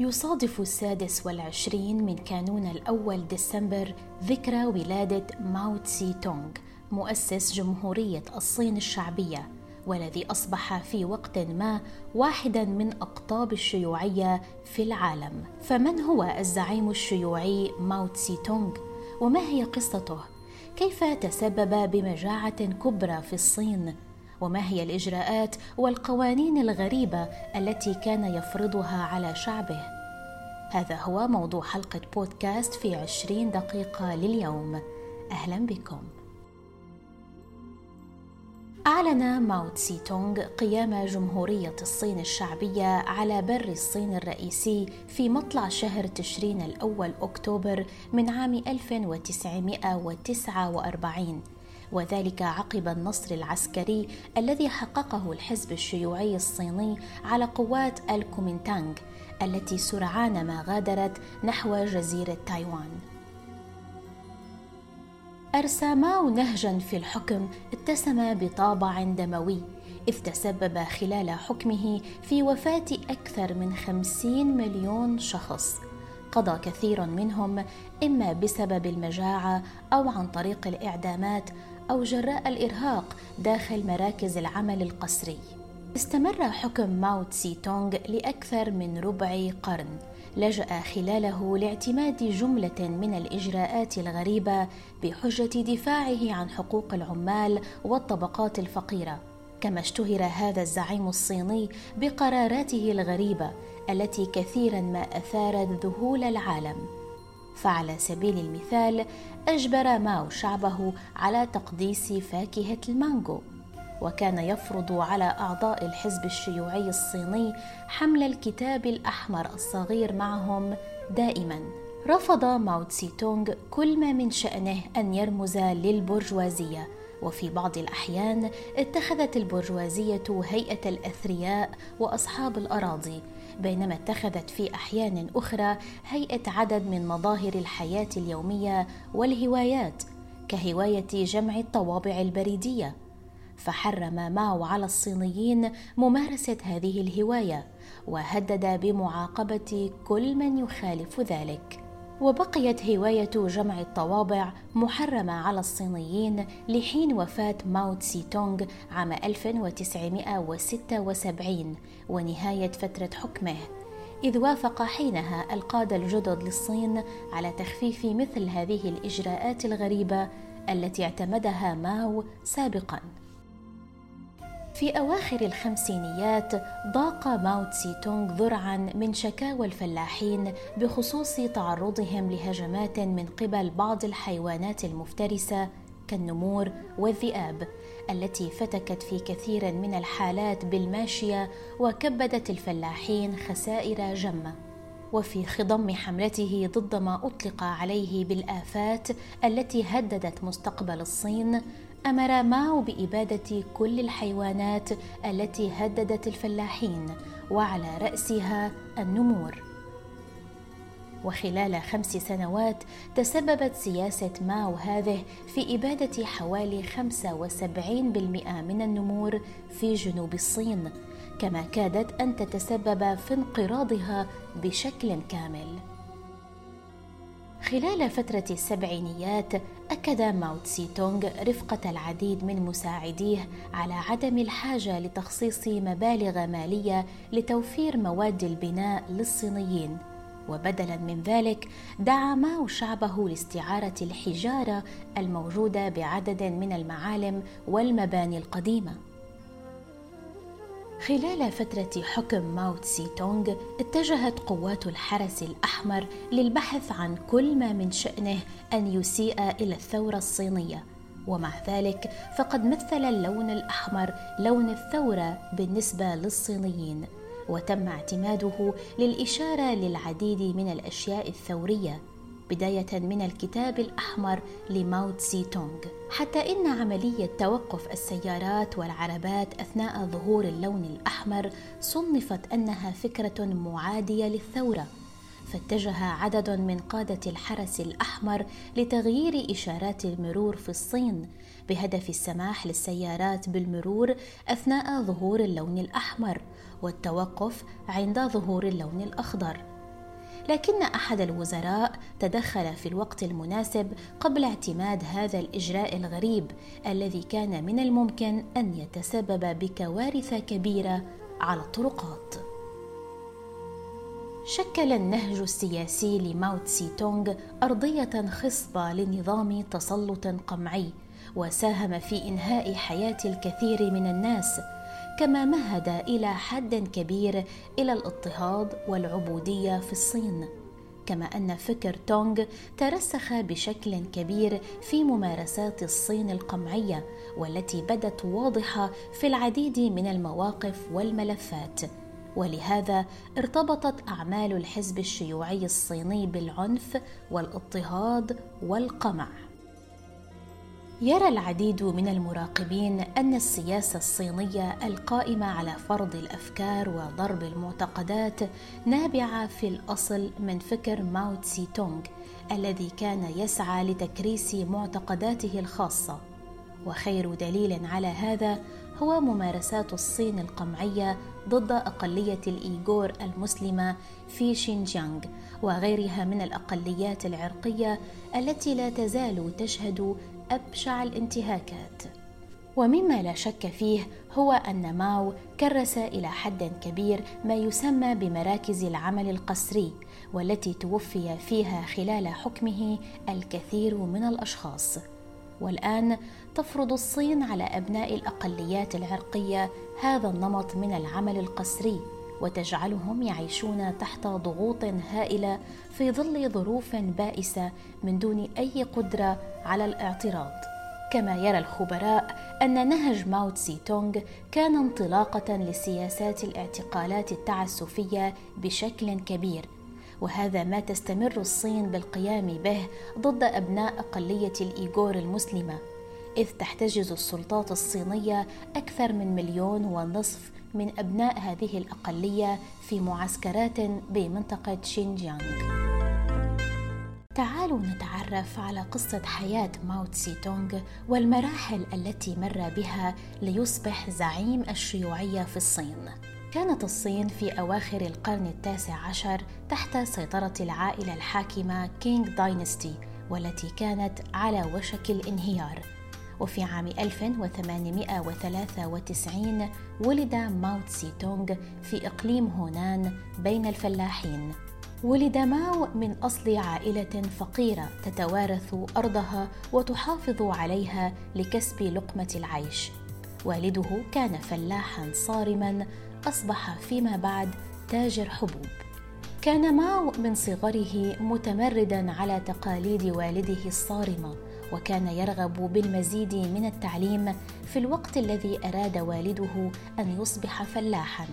يصادف 26 من كانون الأول ديسمبر ذكرى ولادة ماو تسي تونغ مؤسس جمهورية الصين الشعبية، والذي أصبح في وقت ما واحداً من أقطاب الشيوعية في العالم. فمن هو الزعيم الشيوعي ماو تسي تونغ؟ وما هي قصته؟ كيف تسبب بمجاعة كبرى في الصين؟ وما هي الإجراءات والقوانين الغريبة التي كان يفرضها على شعبه؟ هذا هو موضوع حلقة بودكاست في 20 دقيقة لليوم. أهلاً بكم. أعلن ماو تسي تونغ قيام جمهورية الصين الشعبية على بر الصين الرئيسي في مطلع شهر تشرين الأول أكتوبر من عام 1949، وذلك عقب النصر العسكري الذي حققه الحزب الشيوعي الصيني على قوات الكومينتانغ التي سرعان ما غادرت نحو جزيرة تايوان. أرسى ماو نهجاً في الحكم اتسم بطابع دموي، إذ تسبب خلال حكمه في وفاة أكثر من 50 مليون شخص، قضى كثير منهم إما بسبب المجاعة أو عن طريق الإعدامات أو جراء الإرهاق داخل مراكز العمل القسري. استمر حكم ماو تسي تونغ لأكثر من ربع قرن، لجأ خلاله لاعتماد جملة من الإجراءات الغريبة بحجة دفاعه عن حقوق العمال والطبقات الفقيرة. كما اشتهر هذا الزعيم الصيني بقراراته الغريبة التي كثيراً ما أثارت ذهول العالم. فعلى سبيل المثال، أجبر ماو شعبه على تقديس فاكهة المانجو، وكان يفرض على أعضاء الحزب الشيوعي الصيني حمل الكتاب الأحمر الصغير معهم دائماً. رفض ماو تسي تونغ كل ما من شأنه أن يرمز للبرجوازية، وفي بعض الأحيان اتخذت البرجوازية هيئة الأثرياء وأصحاب الأراضي، بينما اتخذت في أحيان أخرى هيئة عدد من مظاهر الحياة اليومية والهوايات، كهواية جمع الطوابع البريدية. فحرم ماو على الصينيين ممارسة هذه الهواية، وهدد بمعاقبة كل من يخالف ذلك. وبقيت هواية جمع الطوابع محرمة على الصينيين لحين وفاة ماو تسي تونغ عام 1976 ونهاية فترة حكمه، إذ وافق حينها القادة الجدد للصين على تخفيف مثل هذه الإجراءات الغريبة التي اعتمدها ماو سابقاً. في أواخر الخمسينيات ضاق ماو تسي تونغ ذرعاً من شكاوى الفلاحين بخصوص تعرضهم لهجمات من قبل بعض الحيوانات المفترسة كالنمور والذئاب، التي فتكت في كثير من الحالات بالماشية وكبدت الفلاحين خسائر جمة. وفي خضم حملته ضد ما أطلق عليه بالآفات التي هددت مستقبل الصين، أمر ماو بإبادة كل الحيوانات التي هددت الفلاحين، وعلى رأسها النمور. وخلال 5 سنوات تسببت سياسة ماو هذه في إبادة حوالي 75% من النمور في جنوب الصين، كما كادت أن تتسبب في انقراضها بشكل كامل. خلال فترة السبعينيات أكد ماو تسي تونغ رفقة العديد من مساعديه على عدم الحاجة لتخصيص مبالغ مالية لتوفير مواد البناء للصينيين، وبدلاً من ذلك دعا ماو شعبه لاستعارة الحجارة الموجودة بعدد من المعالم والمباني القديمة. خلال فترة حكم ماو تسي تونغ اتجهت قوات الحرس الأحمر للبحث عن كل ما من شأنه أن يسيء إلى الثورة الصينية، ومع ذلك فقد مثل اللون الأحمر لون الثورة بالنسبة للصينيين، وتم اعتماده للإشارة للعديد من الأشياء الثورية، بداية من الكتاب الأحمر لماو تسي تونغ، حتى إن عملية توقف السيارات والعربات أثناء ظهور اللون الأحمر صنفت أنها فكرة معادية للثورة. فاتجه عدد من قادة الحرس الأحمر لتغيير إشارات المرور في الصين بهدف السماح للسيارات بالمرور أثناء ظهور اللون الأحمر والتوقف عند ظهور اللون الأخضر، لكن أحد الوزراء تدخل في الوقت المناسب قبل اعتماد هذا الإجراء الغريب الذي كان من الممكن أن يتسبب بكوارث كبيرة على الطرقات. شكل النهج السياسي لماو تسي تونغ أرضية خصبة لنظام تسلط قمعي، وساهم في إنهاء حياة الكثير من الناس، كما مهد إلى حد كبير إلى الاضطهاد والعبودية في الصين، كما أن فكر تونغ ترسخ بشكل كبير في ممارسات الصين القمعية، والتي بدت واضحة في العديد من المواقف والملفات. ولهذا ارتبطت أعمال الحزب الشيوعي الصيني بالعنف والاضطهاد والقمع. يرى العديد من المراقبين أن السياسة الصينية القائمة على فرض الأفكار وضرب المعتقدات نابعة في الأصل من فكر ماو تسي تونغ، الذي كان يسعى لتكريس معتقداته الخاصة، وخير دليل على هذا هو ممارسات الصين القمعية ضد أقلية الإيغور المسلمة في شينجيانغ وغيرها من الأقليات العرقية التي لا تزال تشهد أبشع الانتهاكات. ومما لا شك فيه هو أن ماو كرس إلى حد كبير ما يسمى بمراكز العمل القسري، والتي توفي فيها خلال حكمه الكثير من الأشخاص. والآن تفرض الصين على أبناء الأقليات العرقية هذا النمط من العمل القسري، وتجعلهم يعيشون تحت ضغوط هائلة في ظل ظروف بائسة من دون أي قدرة على الاعتراض. كما يرى الخبراء أن نهج ماو تسي تونغ كان انطلاقة لسياسات الاعتقالات التعسفية بشكل كبير، وهذا ما تستمر الصين بالقيام به ضد أبناء أقلية الإيغور المسلمة، إذ تحتجز السلطات الصينية أكثر من 1.5 مليون من أبناء هذه الأقلية في معسكرات بمنطقة شينجيانغ. تعالوا نتعرف على قصة حياة ماو تسي تونغ والمراحل التي مر بها ليصبح زعيم الشيوعية في الصين. كانت الصين في أواخر القرن 19 تحت سيطرة العائلة الحاكمة كينغ داينستي، والتي كانت على وشك الانهيار. وفي عام 1893 ولد ماو تسي تونغ في إقليم هونان بين الفلاحين. ولد ماو من أصل عائلة فقيرة تتوارث أرضها وتحافظ عليها لكسب لقمة العيش. والده كان فلاحاً صارماً أصبح فيما بعد تاجر حبوب. كان ماو من صغره متمرداً على تقاليد والده الصارمة، وكان يرغب بالمزيد من التعليم في الوقت الذي أراد والده أن يصبح فلاحاً،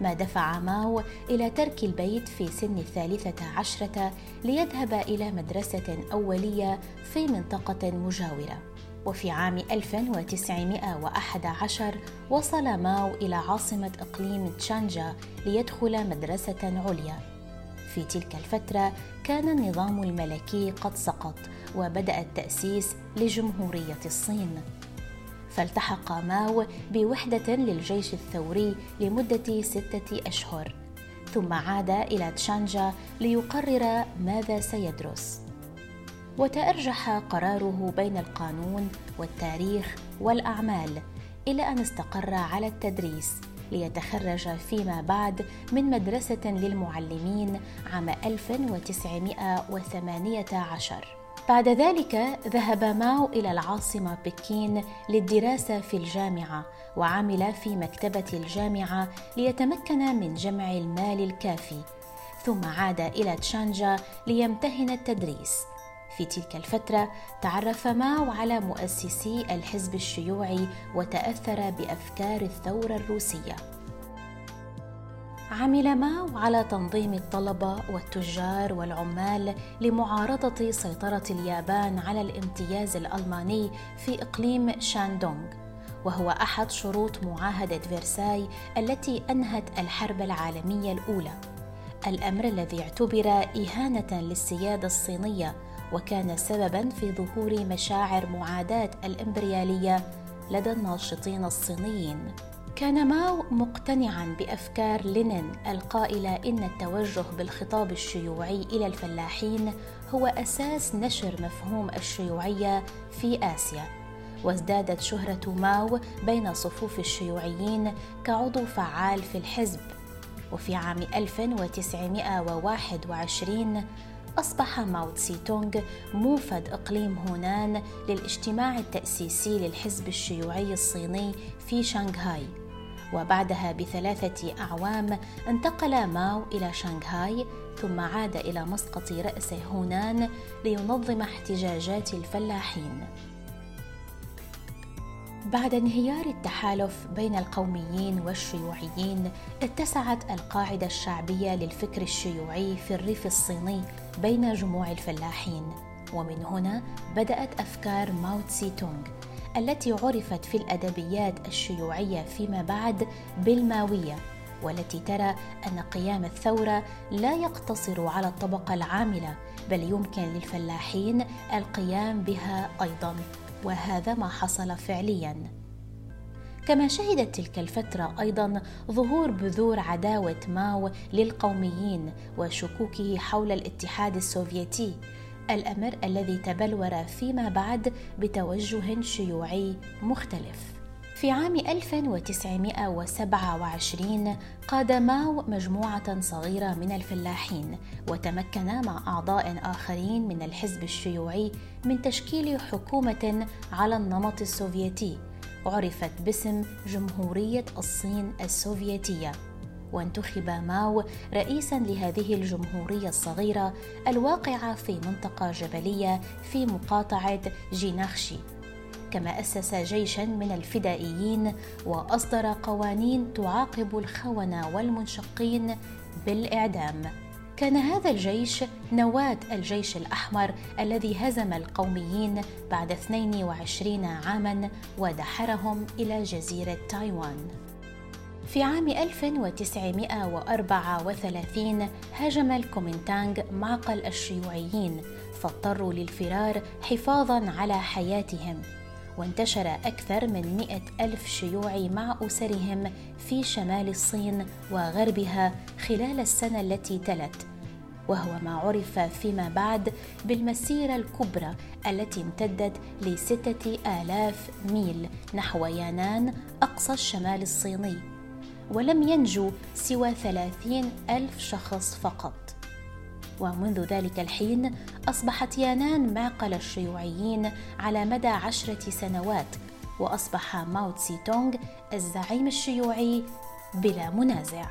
ما دفع ماو إلى ترك البيت في سن 13 ليذهب إلى مدرسة أولية في منطقة مجاورة. وفي عام 1911 وصل ماو إلى عاصمة إقليم تشانجا ليدخل مدرسة عليا. في تلك الفترة كان النظام الملكي قد سقط وبدأ التأسيس لجمهورية الصين. فالتحق ماو بوحدة للجيش الثوري لمدة 6 أشهر، ثم عاد إلى تشانجا ليقرر ماذا سيدرس. وتأرجح قراره بين القانون والتاريخ والأعمال، إلى أن استقر على التدريس ليتخرج فيما بعد من مدرسة للمعلمين عام 1918. بعد ذلك ذهب ماو إلى العاصمة بكين للدراسة في الجامعة، وعمل في مكتبة الجامعة ليتمكن من جمع المال الكافي، ثم عاد إلى تشانجا ليمتهن التدريس. في تلك الفترة تعرف ماو على مؤسسي الحزب الشيوعي وتأثر بأفكار الثورة الروسية. عمل ماو على تنظيم الطلبة والتجار والعمال لمعارضة سيطرة اليابان على الامتياز الألماني في إقليم شاندونغ، وهو أحد شروط معاهدة فرساي التي أنهت الحرب العالمية الأولى، الأمر الذي اعتبر إهانة للسيادة الصينية، وكان سبباً في ظهور مشاعر معاداة الإمبريالية لدى الناشطين الصينيين. كان ماو مقتنعاً بأفكار لينين القائلة إن التوجه بالخطاب الشيوعي إلى الفلاحين هو أساس نشر مفهوم الشيوعية في آسيا، وازدادت شهرة ماو بين صفوف الشيوعيين كعضو فعال في الحزب. وفي عام 1921 أصبح ماو تسي تونغ موفد إقليم هونان للاجتماع التأسيسي للحزب الشيوعي الصيني في شانغهاي، وبعدها ب3 أعوام انتقل ماو إلى شانغهاي، ثم عاد إلى مسقط رأس هونان لينظم احتجاجات الفلاحين. بعد انهيار التحالف بين القوميين والشيوعيين، اتسعت القاعدة الشعبية للفكر الشيوعي في الريف الصيني بين جموع الفلاحين، ومن هنا بدأت أفكار ماو تسي تونغ التي عرفت في الأدبيات الشيوعية فيما بعد بالماوية، والتي ترى أن قيام الثورة لا يقتصر على الطبقة العاملة، بل يمكن للفلاحين القيام بها أيضاً، وهذا ما حصل فعلياً. كما شهدت تلك الفترة أيضاً ظهور بذور عداوة ماو للقوميين وشكوكه حول الاتحاد السوفيتي، الأمر الذي تبلور فيما بعد بتوجه شيوعي مختلف. في عام 1927 قاد ماو مجموعة صغيرة من الفلاحين، وتمكن مع أعضاء آخرين من الحزب الشيوعي من تشكيل حكومة على النمط السوفيتي عرفت باسم جمهورية الصين السوفيتية، وانتخب ماو رئيساً لهذه الجمهورية الصغيرة الواقعة في منطقة جبلية في مقاطعة جيانغشي، كما أسس جيشاً من الفدائيين وأصدر قوانين تعاقب الخونة والمنشقين بالإعدام. كان هذا الجيش نواة الجيش الأحمر الذي هزم القوميين بعد 22 عاماً ودحرهم إلى جزيرة تايوان. في عام 1934 هاجم الكومينتانغ معقل الشيوعيين، فاضطروا للفرار حفاظاً على حياتهم، وانتشر أكثر من 100,000 شيوعي مع أسرهم في شمال الصين وغربها خلال السنة التي تلت، وهو ما عرف فيما بعد بالمسيرة الكبرى التي امتدت ل6,000 ميل نحو يانان أقصى الشمال الصيني، ولم ينجو سوى 30,000 شخص فقط. ومنذ ذلك الحين أصبحت يانان معقل الشيوعيين على مدى 10 سنوات، وأصبح ماو تسي تونغ الزعيم الشيوعي بلا منازع.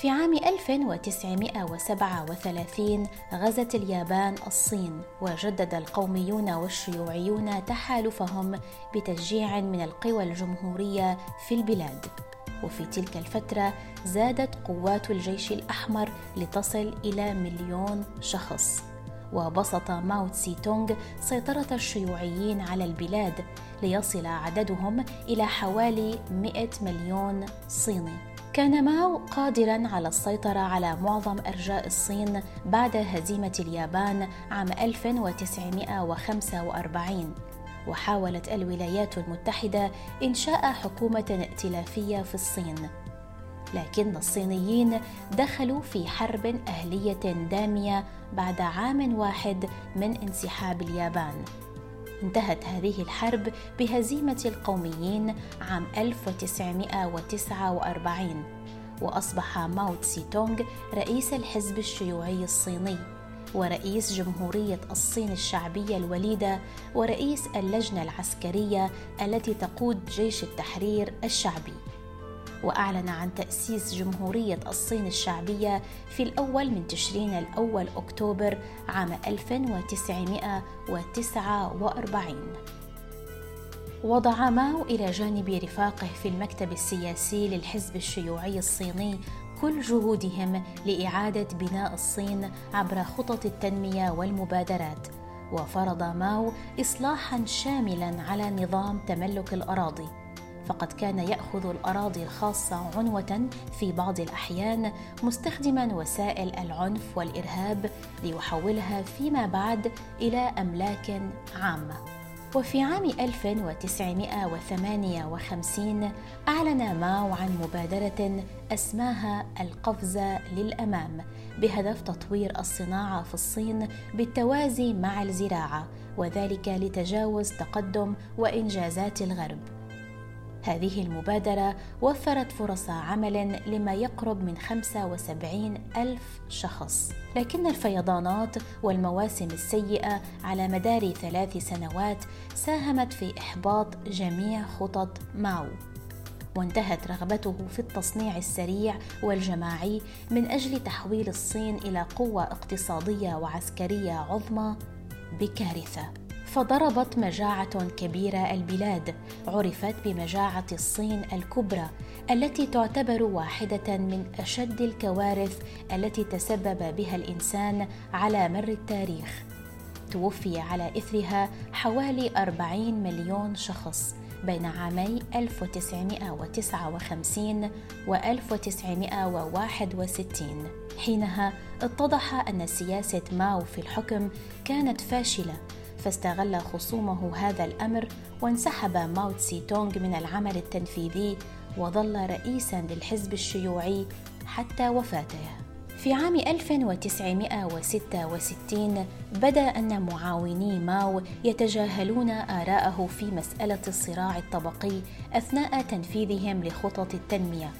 في عام 1937 غزت اليابان الصين، وجدد القوميون والشيوعيون تحالفهم بتشجيع من القوى الجمهورية في البلاد، وفي تلك الفترة زادت قوات الجيش الأحمر لتصل إلى 1,000,000 شخص، وبسط ماو تسي تونغ سيطرة الشيوعيين على البلاد ليصل عددهم إلى حوالي 100,000,000 صيني. كان ماو قادراً على السيطرة على معظم أرجاء الصين بعد هزيمة اليابان عام 1945، وحاولت الولايات المتحدة إنشاء حكومة ائتلافية في الصين، لكن الصينيين دخلوا في حرب أهلية دامية بعد عام واحد من انسحاب اليابان. انتهت هذه الحرب بهزيمة القوميين عام 1949، وأصبح ماو تسي تونغ رئيس الحزب الشيوعي الصيني، ورئيس جمهورية الصين الشعبية الوليدة، ورئيس اللجنة العسكرية التي تقود جيش التحرير الشعبي، وأعلن عن تأسيس جمهورية الصين الشعبية في الأول من تشرين الأول أكتوبر عام 1949. وضع ماو إلى جانب رفاقه في المكتب السياسي للحزب الشيوعي الصيني كل جهودهم لإعادة بناء الصين عبر خطط التنمية والمبادرات، وفرض ماو إصلاحاً شاملاً على نظام تملك الأراضي، فقد كان يأخذ الأراضي الخاصة عنوة في بعض الأحيان، مستخدماً وسائل العنف والإرهاب ليحولها فيما بعد إلى أملاك عامة. وفي عام 1958 أعلن ماو عن مبادرة أسماها القفزة للأمام بهدف تطوير الصناعة في الصين بالتوازي مع الزراعة، وذلك لتجاوز تقدم وإنجازات الغرب. هذه المبادرة وفرت فرص عمل لما يقرب من 75,000 شخص، لكن الفيضانات والمواسم السيئة على مدار 3 سنوات ساهمت في إحباط جميع خطط ماو، وانتهت رغبته في التصنيع السريع والجماعي من أجل تحويل الصين إلى قوة اقتصادية وعسكرية عظمى بكارثة. فضربت مجاعة كبيرة البلاد، عرفت بمجاعة الصين الكبرى، التي تعتبر واحدة من أشد الكوارث التي تسبب بها الإنسان على مر التاريخ. توفي على إثرها حوالي 40 مليون شخص بين عامي 1959 و 1961. حينها اتضح أن سياسة ماو في الحكم كانت فاشلة، فاستغل خصومه هذا الأمر، وانسحب ماو تسي تونغ من العمل التنفيذي وظل رئيساً للحزب الشيوعي حتى وفاته. في عام 1966 بدأ أن معاوني ماو يتجاهلون آراءه في مسألة الصراع الطبقي أثناء تنفيذهم لخطط التنمية،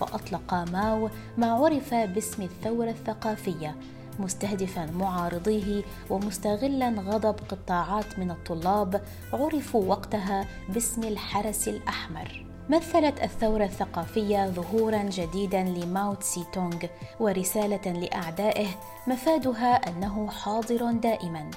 فأطلق ماو ما عرف باسم الثورة الثقافية، مستهدفاً معارضيه ومستغلاً غضب قطاعات من الطلاب عرفوا وقتها باسم الحرس الأحمر. مثلت الثورة الثقافية ظهوراً جديداً لماو تسي تونغ ورسالة لأعدائه مفادها أنه حاضر دائماً،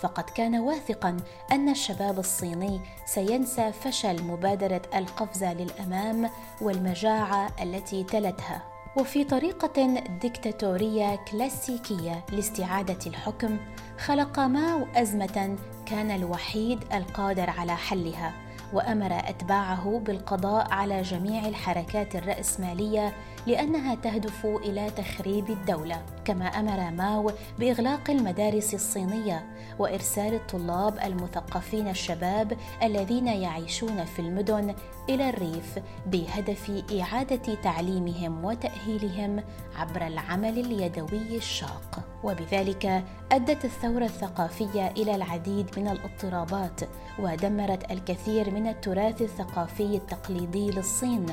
فقد كان واثقاً أن الشباب الصيني سينسى فشل مبادرة القفزة للأمام والمجاعة التي تلتها. وفي طريقة ديكتاتورية كلاسيكية لاستعادة الحكم، خلق ماو أزمة كان الوحيد القادر على حلها، وأمر أتباعه بالقضاء على جميع الحركات الرأسمالية لأنها تهدف إلى تخريب الدولة. كما أمر ماو بإغلاق المدارس الصينية وإرسال الطلاب المثقفين الشباب الذين يعيشون في المدن إلى الريف بهدف إعادة تعليمهم وتأهيلهم عبر العمل اليدوي الشاق. وبذلك أدت الثورة الثقافية إلى العديد من الاضطرابات، ودمرت الكثير من التراث الثقافي التقليدي للصين،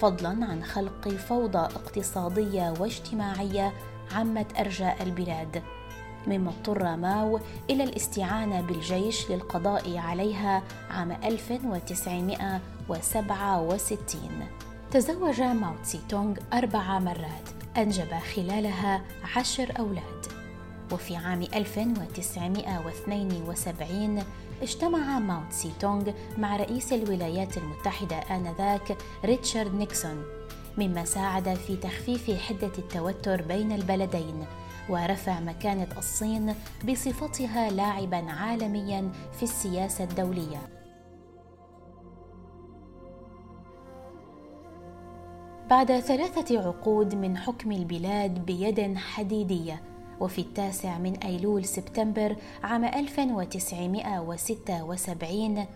فضلاً عن خلق فوضى اقتصادية واجتماعية عمت أرجاء البلاد، مما اضطر ماو إلى الاستعانة بالجيش للقضاء عليها عام 1967. تزوج ماو تسي تونغ 4 مرات، أنجب خلالها 10 أولاد. وفي عام 1972 اجتمع ماو تسي تونغ مع رئيس الولايات المتحدة آنذاك ريتشارد نيكسون، مما ساعد في تخفيف حدة التوتر بين البلدين ورفع مكانة الصين بصفتها لاعباً عالمياً في السياسة الدولية. بعد 3 عقود من حكم البلاد بيد حديدية، وفي 9 أيلول-سبتمبر عام 1976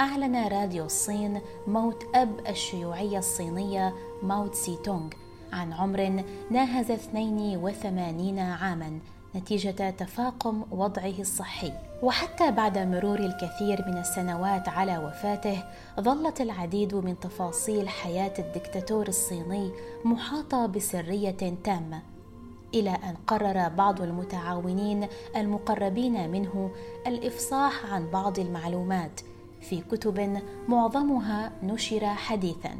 أعلن راديو الصين موت أب الشيوعية الصينية ماو تسي تونغ عن عمر ناهز 82 عاماً نتيجة تفاقم وضعه الصحي. وحتى بعد مرور الكثير من السنوات على وفاته، ظلت العديد من تفاصيل حياة الدكتاتور الصيني محاطة بسرية تامة، إلى أن قرر بعض المتعاونين المقربين منه الإفصاح عن بعض المعلومات في كتب معظمها نشر حديثاً.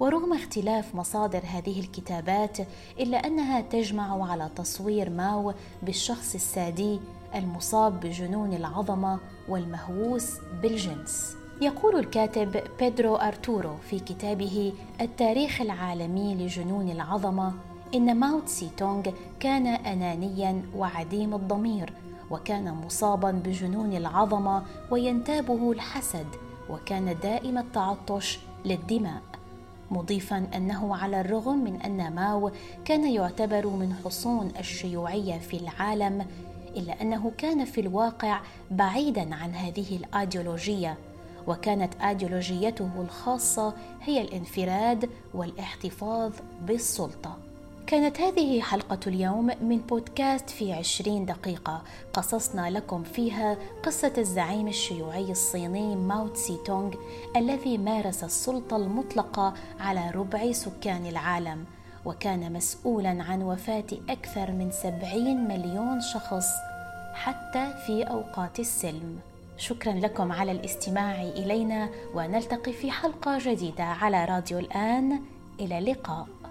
ورغم اختلاف مصادر هذه الكتابات، إلا أنها تجمع على تصوير ماو بالشخص السادي المصاب بجنون العظمة والمهووس بالجنس. يقول الكاتب بيدرو أرتورو في كتابه التاريخ العالمي لجنون العظمة إن ماو تسي تونغ كان أنانياً وعديم الضمير، وكان مصاباً بجنون العظمة وينتابه الحسد، وكان دائم التعطش للدماء، مضيفاً أنه على الرغم من أن ماو كان يعتبر من حصون الشيوعية في العالم، إلا أنه كان في الواقع بعيداً عن هذه الأيديولوجية، وكانت أيديولوجيته الخاصة هي الانفراد والاحتفاظ بالسلطة. كانت هذه حلقة اليوم من بودكاست في 20 دقيقة، قصصنا لكم فيها قصة الزعيم الشيوعي الصيني ماو تسي تونغ الذي مارس السلطة المطلقة على ربع سكان العالم، وكان مسؤولا عن وفاة أكثر من 70 مليون شخص حتى في أوقات السلم. شكرا لكم على الاستماع إلينا، ونلتقي في حلقة جديدة على راديو الآن. إلى اللقاء.